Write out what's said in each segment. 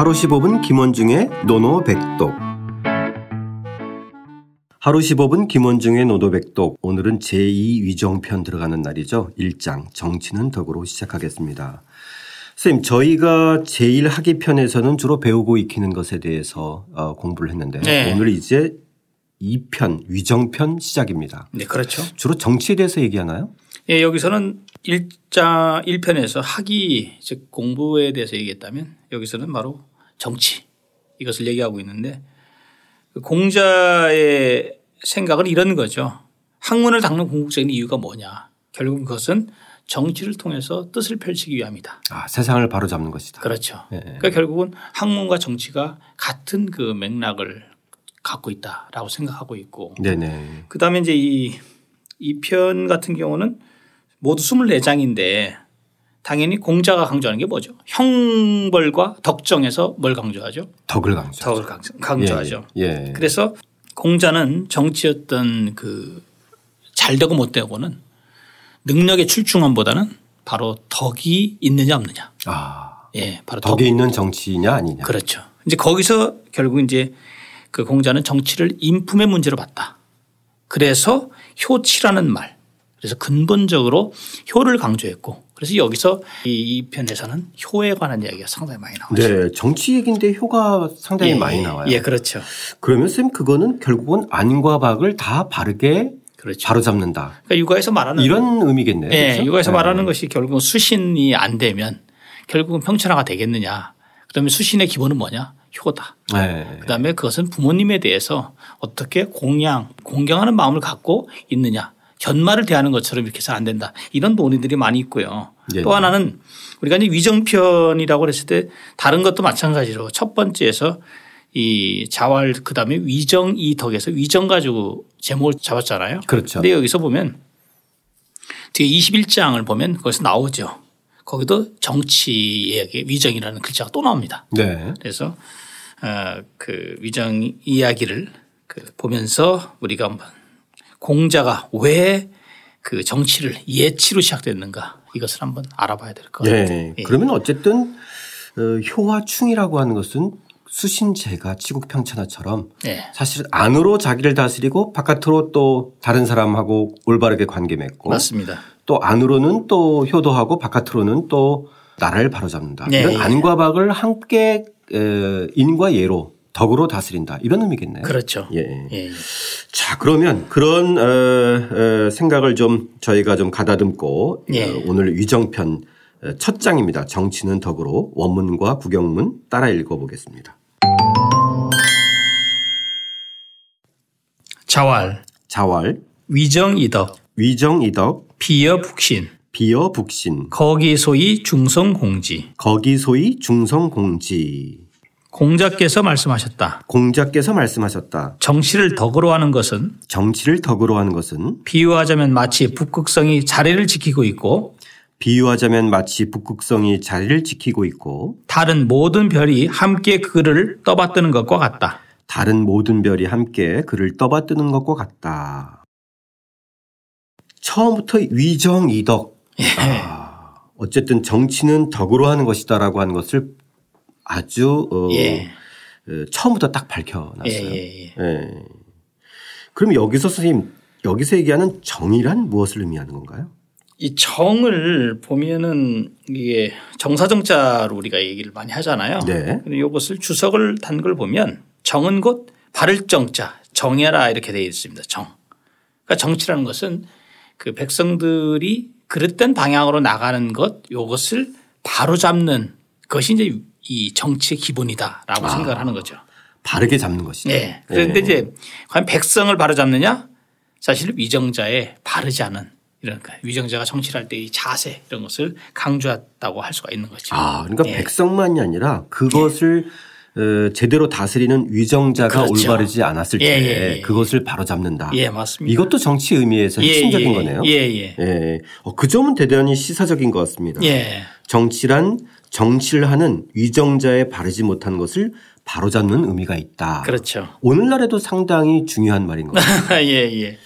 하루 15분 김원중의 논어백독. 하루 15분 김원중의 논어백독. 오늘은 제2 위정편 들어가는 날이죠. 1장 정치는 덕으로 시작하겠습니다. 선생님, 저희가 제1학기편에서는 주로 배우고 익히는 것에 대해서 공부를 했는데 네. 오늘 이제 2편 위정편 시작입니다. 네, 그렇죠. 주로 정치에 대해서 얘기하나요? 예, 여기서는 1편에서 학위 즉 공부에 대해서 얘기했다면 여기서는 바로 정치 이것을 얘기하고 있는데 공자의 생각은 이런 거죠. 학문을 닦는 궁극적인 이유가 뭐냐. 결국 그것은 정치를 통해서 뜻을 펼치기 위함이다. 아, 세상을 바로잡는 것이다. 그렇죠. 네. 그러니까 결국은 학문과 정치가 같은 그 맥락을 갖고 있다라고 생각하고 있고 네네. 그다음에 이제 이 편 같은 경우는 모두 24장인데 당연히 공자가 강조하는 게 뭐죠? 형벌과 덕정에서 뭘 강조하죠? 덕을 강조하죠. 예, 예. 그래서 공자는 정치였던 그 잘되고 못되고는 능력의 출중함보다는 바로 덕이 있느냐 없느냐. 아, 예, 바로 덕이 있는 정치냐 아니냐. 그렇죠. 이제 거기서 결국 이제 그 공자는 정치를 인품의 문제로 봤다. 그래서 효치라는 말. 그래서 근본적으로 효를 강조했고 그래서 여기서 이 편에서는 효에 관한 이야기가 상당히 많이 나와요. 네. 정치 얘기인데 효가 상당히 많이 나와요. 예, 그렇죠. 그러면 쌤 그거는 결국은 안과 박을 다 바르게 그렇죠. 바로잡는다. 그러니까 육아에서 말하는 이런 의미겠네요. 네. 그렇죠? 육아에서 말하는 것이 결국은 수신이 안 되면 결국은 평천하가 되겠느냐. 그러면 수신의 기본은 뭐냐. 효다. 네. 그다음에 그것은 부모님에 대해서 어떻게 공경하는 마음을 갖고 있느냐. 견마를 대하는 것처럼 이렇게 해서 안 된다. 이런 논의들이 많이 있고요. 네네. 또 하나는 우리가 이제 위정편이라고 그랬을 때 다른 것도 마찬가지로 첫 번째에서 이 자활 그다음에 위정 이 덕에서 위정 가지고 제목을 잡았잖아요. 그렇죠. 근데 여기서 보면 뒤에 21장을 보면 거기서 나오죠. 거기도 정치에 위정이라는 글자가 또 나옵니다. 네. 그래서 그 위정 이야기를 보면서 우리가 한번 공자가 왜 그 정치를 예치로 시작됐는가 이것을 한번 알아봐야 될 것 같아요. 네. 예. 그러면 어쨌든 효와 충이라고 하는 것은 수신제가 치국평천하처럼 네. 사실 안으로 자기를 다스리고 바깥으로 또 다른 사람하고 올바르게 관계 맺고 맞습니다. 또 안으로는 또 효도하고 바깥으로는 또 나라를 바로잡는다. 네. 이런 안과 박을 함께 인과 예로 덕으로 다스린다 이런 의미겠네요. 그렇죠. 예. 예. 자 그러면 그런 생각을 좀 저희가 좀 가다듬고 예. 오늘 위정편 첫 장입니다. 정치는 덕으로 원문과 구경문 따라 읽어보겠습니다. 자활 위정이덕 비여북신 거기소이 중성공지 공자께서 말씀하셨다. 정치를 덕으로 하는 것은 비유하자면 마치 북극성이 자리를 지키고 있고 다른 모든 별이 함께 그를 떠받드는 것과 같다. 처음부터 위정이덕. 아, 어쨌든 정치는 덕으로 하는 것이다라고 하는 것을 아주 예. 처음부터 딱 밝혀놨어요. 예. 그럼 여기서 선생님 여기서 얘기하는 정이란 무엇을 의미하는 건가요? 이 정을 보면은 이게 정사정자로 우리가 얘기를 많이 하잖아요. 네. 근데 이것을 주석을 단 걸 보면 정은 곧 바를 정자 정해라 이렇게 되어 있습니다. 정. 그러니까 정치라는 것은 그 백성들이 그릇된 방향으로 나가는 것 이것을 바로잡는 것이 이제 이 정치의 기본이다라고 생각을 하는 거죠. 바르게 잡는 것이죠. 네. 그런데 이제 과연 백성을 바로잡느냐? 사실 위정자의 바르지 않은 이러니까 위정자가 정치를 할 때 이 자세 이런 것을 강조했다고 할 수가 있는 거죠. 아, 그러니까 네. 백성만이 아니라 그것을 제대로 다스리는 위정자가 그렇죠. 올바르지 않았을 때 그것을 바로잡는다. 예, 맞습니다. 이것도 정치 의미에서 핵심적인 거네요. 예. 그 점은 대단히 시사적인 것 같습니다. 예. 정치를 하는 위정자의 바르지 못한 것을 바로잡는 의미가 있다. 그렇죠. 오늘날에도 상당히 중요한 말인 것 같아요. 예.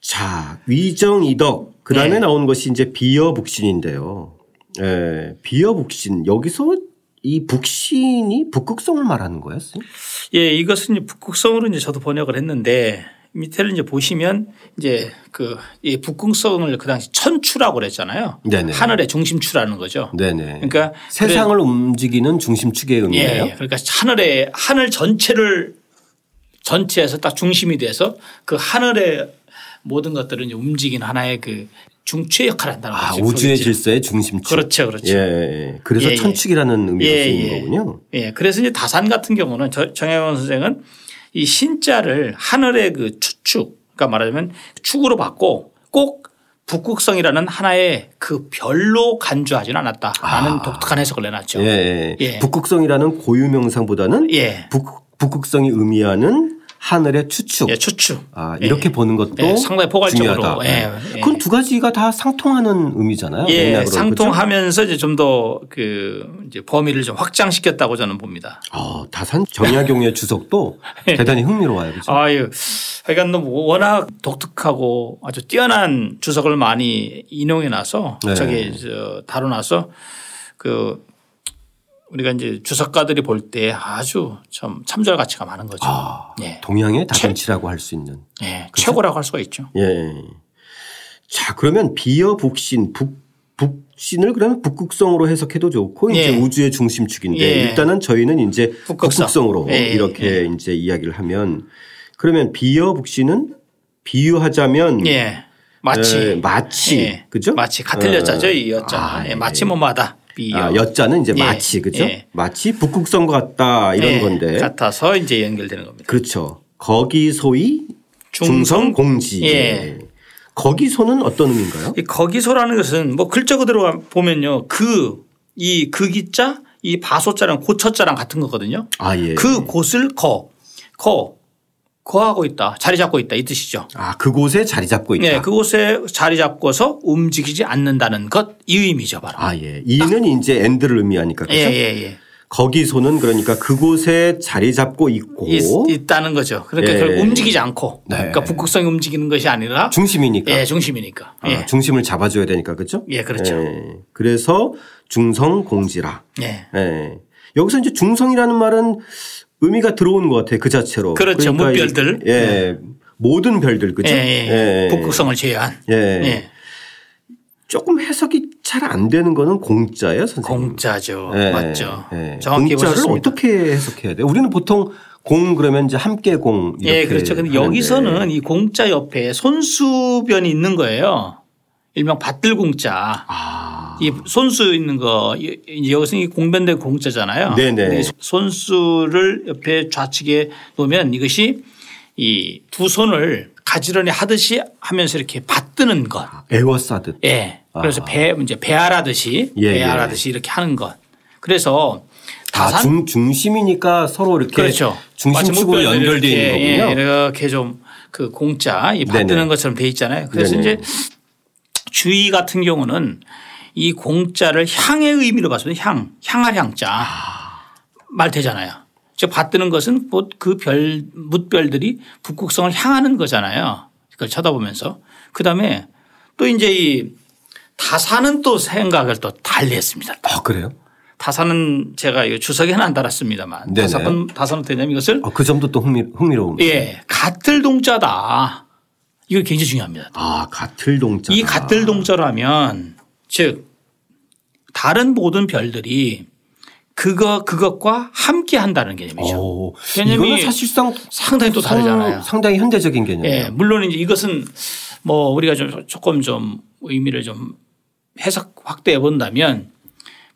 자, 위정이덕. 그 다음에 나온 것이 이제 비여북신인데요. 예, 비여북신. 여기서 이 북신이 북극성을 말하는 거였어요? 예, 이것은 북극성으로 이제 저도 번역을 했는데 밑에를 이제 보시면 이제 그 이 북극성을 그 당시 천추라고 그랬잖아요. 네네. 하늘의 중심추라는 거죠. 네네. 그러니까 세상을 움직이는 중심축의 의미예요. 예, 그러니까 하늘의 하늘 전체를 전체에서 딱 중심이 돼서 그 하늘의 모든 것들을 이제 움직이는 하나의 그 중추의 역할을 한다는 거죠. 아, 우주의 질서의 중심축. 그렇죠, 그렇죠. 예, 그래서 예, 천축이라는 의미가 쓰이는 거군요. 예, 그래서 이제 다산 같은 경우는 정혜원 선생은 이 신자를 하늘의 그 추축, 그러니까 말하자면 축으로 봤고 꼭 북극성이라는 하나의 그 별로 간주하지는 않았다라는 독특한 해석을 내놨죠. 예, 예. 북극성이라는 고유명상보다는 예. 북극성이 의미하는 하늘의 추축. 예, 추축. 아, 이렇게 예. 보는 것도 예, 상당히 포괄적으로. 예. 그건 두 가지가 다 상통하는 의미잖아요. 예, 상통하면서 그렇죠? 이제 좀 더 그 이제 범위를 좀 확장시켰다고 저는 봅니다. 아, 다산 정약용의 주석도 대단히 흥미로워요. 그렇죠? 아유, 그러니까 워낙 독특하고 아주 뛰어난 주석을 많이 인용해놔서 네. 저기 저 다뤄놔서 그. 우리가 이제 주석가들이 볼 때 아주 참 참조할 가치가 많은 거죠. 아, 예. 동양의 다빈치라고 할 수 있는. 예, 그렇죠? 최고라고 할 수가 있죠. 예. 자, 그러면 비어 북신, 북신을 그러면 북극성으로 해석해도 좋고 예. 이제 우주의 중심축인데 예. 일단은 저희는 이제 북극성으로 예. 이렇게 예. 이제 이야기를 하면 그러면 비어 북신은 비유하자면 예. 마치 마치 예. 그죠? 마치 같은 여자죠, 이 여자. 아, 예. 마치 뭐마다. 아, 여자는 이제 예. 마치 그죠? 예. 마치 북극성과 같다 이런 예. 건데 같아서 이제 연결되는 겁니다. 그렇죠. 거기 소위 중성공지. 예. 거기소는 어떤 의미인가요? 이 거기소라는 것은 뭐 글자 그대로 보면요, 그 이 그기자, 이 바소자랑 고처자랑 같은 거거든요. 아 예. 그 곳을 거하고 있다, 자리 잡고 있다 이 뜻이죠. 아, 그곳에 자리 잡고 있다. 네, 그곳에 자리 잡고서 움직이지 않는다는 것 이 의미죠, 바로. 아, 예. 이는 이제 엔드를 의미하니까 그렇죠. 예, 예, 예. 거기서는 그러니까 그곳에 자리 잡고 있고 있다는 거죠. 그러니까 예. 결국 움직이지 않고. 네. 그러니까 북극성이 움직이는 것이 아니라 중심이니까. 예, 중심이니까. 예. 아, 중심을 잡아줘야 되니까 그렇죠. 예, 그렇죠. 예. 그래서 중성공지라. 예. 예. 여기서 이제 중성이라는 말은 의미가 들어온 것 같아요. 그 자체로. 그렇죠. 그러니까 무별들. 예. 네. 모든 별들. 그죠? 예. 예. 예. 북극성을 제외한. 예. 예. 조금 해석이 잘 안 되는 거는 공짜예요, 선생님. 공짜죠. 예. 맞죠. 예. 정확히 공짜를 보셨습니다. 어떻게 해석해야 돼요? 우리는 보통 공 그러면 이제 함께 공. 예. 그렇죠. 근데 여기서는 이 공짜 옆에 손수변이 있는 거예요. 일명 밭들공짜. 아. 이 손수 있는 거 여기서 이 공변된 공짜잖아요. 네네. 손수를 옆에 좌측에 놓으면 이것이 이 두 손을 가지런히 하듯이 하면서 이렇게 받드는 것. 에워싸듯. 예. 그래서 배알하듯이 예. 배알하듯이 이렇게 하는 것. 그래서 다산 중심이니까 서로 이렇게 그렇죠. 중심축으로 연결되어 있는 거군요. 예. 이렇게 좀 그 공짜 이 받드는 것처럼 되어 있잖아요. 그래서 네네. 이제 주의 같은 경우는 이 공자를 향의 의미로 봤으면 향할 향자 말 되잖아요. 즉 받드는 것은 곧 그 묻별들이 북극성을 향하는 거잖아요. 그걸 쳐다보면서. 그다음에 또 이제 이 다산은 또 생각을 또 달리 했습니다. 아, 그래요? 다산은 제가 주석에는 안 달았습니다만 다산은 되냐면 이것을 그 점도 또 흥미로운데. 예. 같을 동자다. 이거 굉장히 중요합니다. 아, 같을동자. 이 같을동자라면 즉 다른 모든 별들이 그것과 함께 한다는 개념이죠. 오, 개념이 이거는 사실상 상당히 또 다르잖아요. 상당히 현대적인 개념이에요. 예, 물론 이제 이것은 뭐 우리가 조금 의미를 좀 해석 확대해 본다면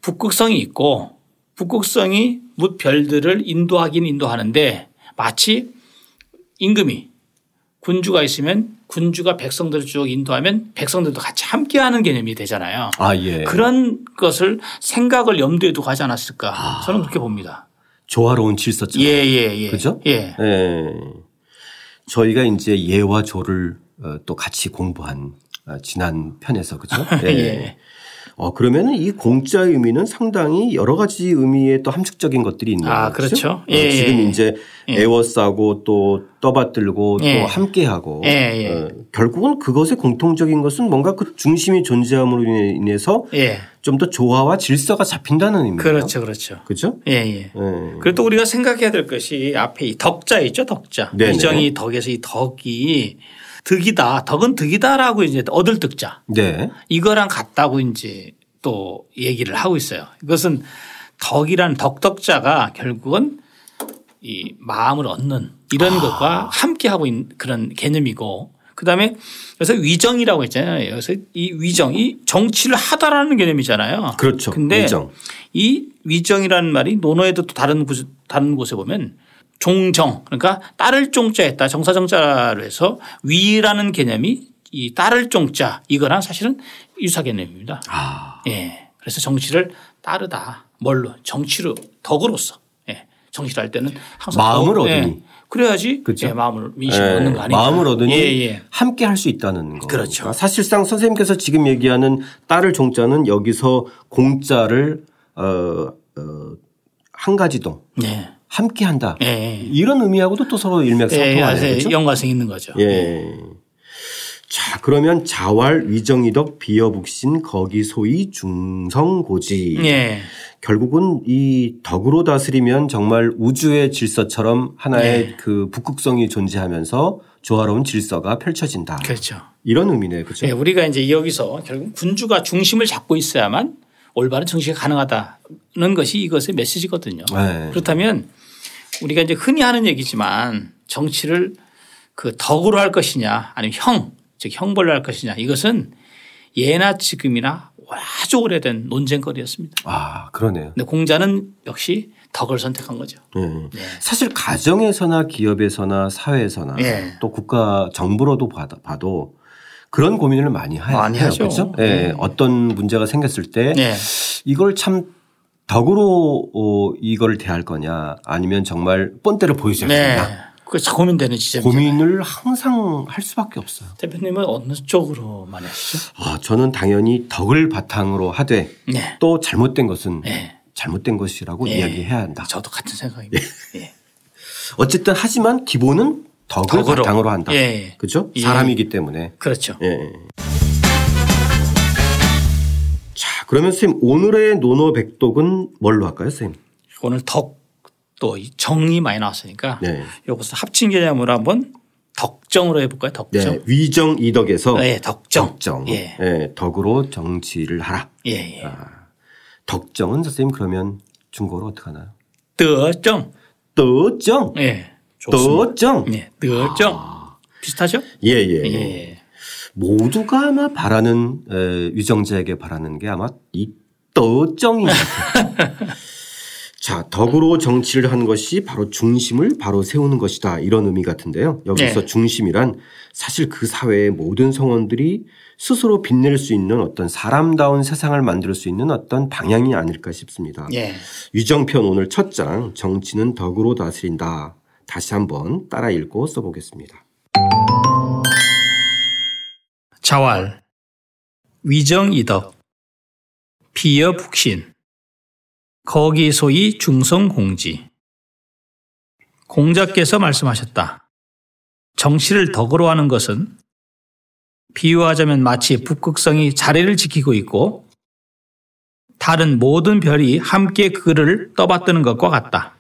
북극성이 있고 북극성이 뭇별들을 인도하긴 인도하는데 마치 임금이 군주가 있으면 군주가 백성들을 쭉 인도하면 백성들도 같이 함께하는 개념이 되잖아요. 아, 예. 그런 것을 생각을 염두에 두고 하지 않았을까 저는 그렇게 봅니다. 조화로운 질서죠. 예예예. 예. 그죠? 예. 예. 저희가 이제 예와 조를 또 같이 공부한 지난 편에서 그죠? 예. 예. 그러면 이 공짜의 의미는 상당히 여러 가지 의미의 또 함축적인 것들이 있는 거죠. 그렇죠. 예, 지금 이제 애워싸고 또 떠받들고 또 함께하고 결국은 그것의 공통적인 것은 뭔가 그 중심이 존재함으로 인해서 좀 더 조화와 질서가 잡힌다는 의미입니다. 그렇죠. 그렇죠. 그렇죠? 그리고 또 우리가 생각해야 될 것이 앞에 이 덕자 있죠. 덕자. 위정이 덕에서 이 덕이 덕이다. 덕은 덕이다라고 이제 얻을 덕자. 네. 이거랑 같다고 이제 또 얘기를 하고 있어요. 이것은 덕이라는 덕덕자가 결국은 이 마음을 얻는 이런 것과 함께 하고 있는 그런 개념이고 그다음에 여기서 위정이라고 했잖아요. 여기서 이 위정이 정치를 하다라는 개념이잖아요. 그렇죠. 근데 위정. 이 위정이라는 말이 논어에도 또 다른 곳에 보면 종정 그러니까 따를 종자에다 정사정자로 해서 위라는 개념이 이 따를 종자 이거랑 사실은 유사 개념입니다. 예. 그래서 정치를 따르다 뭘로 정치로 덕으로서 예. 정치를 할 때는 항상 마음을 얻으니 그래야지 그렇죠? 마음을 민심을 얻는 거 아니에요. 마음을 얻으니 함께 할 수 있다는 거. 그렇죠. 사실상 선생님께서 지금 얘기하는 따를 종자는 여기서 공자를 한 가지 동. 네. 함께 한다. 이런 의미하고도 또 서로 일맥상통하는 거죠. 연관성이 있는 거죠. 자, 그러면 자활, 위정이덕, 비여북신, 거기소이, 중성고지. 결국은 이 덕으로 다스리면 정말 우주의 질서처럼 하나의 그 북극성이 존재하면서 조화로운 질서가 펼쳐진다. 그렇죠. 이런 의미네요. 그렇죠. 우리가 이제 여기서 결국 군주가 중심을 잡고 있어야만 올바른 정치가 가능하다는 것이 이것의 메시지거든요. 그렇다면 우리가 이제 흔히 하는 얘기지만 정치를 그 덕으로 할 것이냐 아니면 즉 형벌로 할 것이냐 이것은 예나 지금이나 아주 오래된 논쟁거리였습니다. 그러네요. 근데 공자는 역시 덕을 선택한 거죠. 사실 가정에서나 기업에서나 사회에서나 또 국가 정부로도 봐도 그런 고민을 많이 하죠. 그렇죠? 어떤 문제가 생겼을 때 이걸 참 덕으로 이걸 대할 거냐 아니면 정말 뻔때를 보여줘야 된다. 그게 참 고민되는 지점이죠. 고민을 항상 할 수밖에 없어요. 대표님은 어느 쪽으로 많이 하시죠? 저는 당연히 덕을 바탕으로 하되 또 잘못된 것은 잘못된 것이라고 이야기해야 한다. 저도 같은 생각입니다. 어쨌든 하지만 기본은 덕을 바탕으로 한다. 그렇죠? 사람이기 때문에. 그렇죠. 자, 그러면 선생님 오늘의 논어백독은 뭘로 할까요, 선생님? 오늘 덕 또 정이 많이 나왔으니까 이것을 합친 개념으로 한번 덕정으로 해볼까요? 덕정. 위정 이덕에서 덕정. 덕으로 정치를 하라. 덕정은 선생님 그러면 중국어로 어떻게 하나요? 더정. 더정. 더정. 더정. 비슷하죠? 모두가 아마 바라는 위정자에게 바라는 게 아마 이 더정인 것 같아요. 자, 덕으로 정치를 하는 것이 바로 중심을 바로 세우는 것이다. 이런 의미 같은데요. 여기서 중심이란 사실 그 사회의 모든 성원들이 스스로 빛낼 수 있는 어떤 사람다운 세상을 만들 수 있는 어떤 방향이 아닐까 싶습니다. 위정편 오늘 첫 장 정치는 덕으로 다스린다. 다시 한번 따라 읽고 써보겠습니다. 자활 위정이덕 비여북신 거기소이 중성공지. 공자께서 말씀하셨다. 정치를 덕으로 하는 것은 비유하자면 마치 북극성이 자리를 지키고 있고 다른 모든 별이 함께 그를 떠받드는 것과 같다.